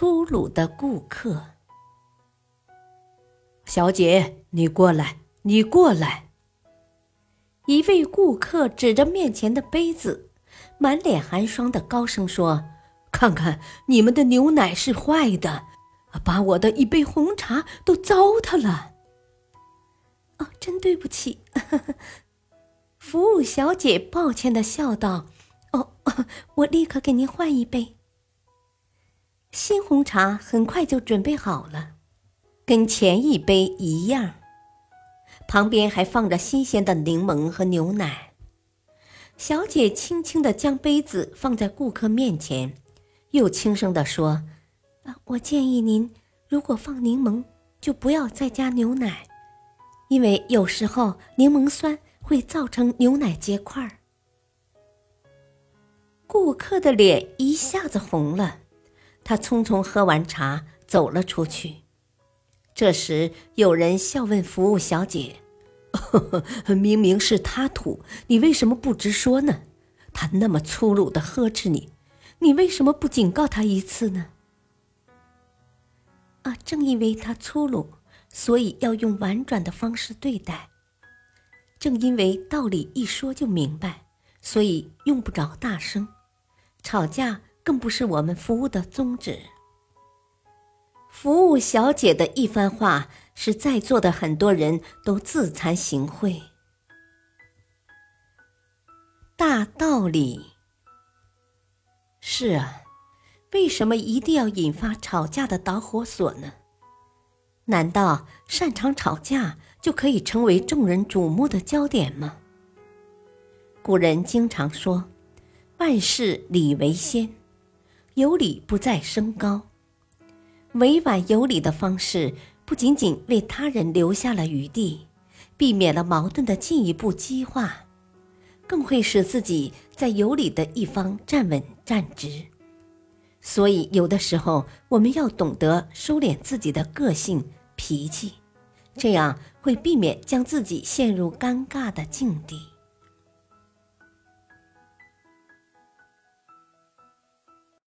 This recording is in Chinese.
粗鲁的顾客。小姐，你过来，你过来。一位顾客指着面前的杯子，满脸寒霜的高声说，看看你们的牛奶是坏的，把我的一杯红茶都糟蹋了。哦，真对不起。服务小姐抱歉地笑道，哦，我立刻给您换一杯。新红茶很快就准备好了，跟前一杯一样，旁边还放着新鲜的柠檬和牛奶。小姐轻轻地将杯子放在顾客面前，又轻声地说，我建议您如果放柠檬就不要再加牛奶，因为有时候柠檬酸会造成牛奶结块。顾客的脸一下子红了，他匆匆喝完茶走了出去。这时有人笑问服务小姐，呵呵，明明是他吐，你为什么不直说呢？他那么粗鲁地呵斥你，你为什么不警告他一次呢？正因为他粗鲁，所以要用婉转的方式对待。正因为道理一说就明白，所以用不着大声。吵架更不是我们服务的宗旨。服务小姐的一番话使在座的很多人都自惭形秽。大道理。是啊，为什么一定要引发吵架的导火索呢？难道擅长吵架就可以成为众人瞩目的焦点吗？古人经常说，万事理为先，有理不在声高。委婉有理的方式不仅仅为他人留下了余地，避免了矛盾的进一步激化，更会使自己在有理的一方站稳站直。所以有的时候我们要懂得收敛自己的个性脾气，这样会避免将自己陷入尴尬的境地。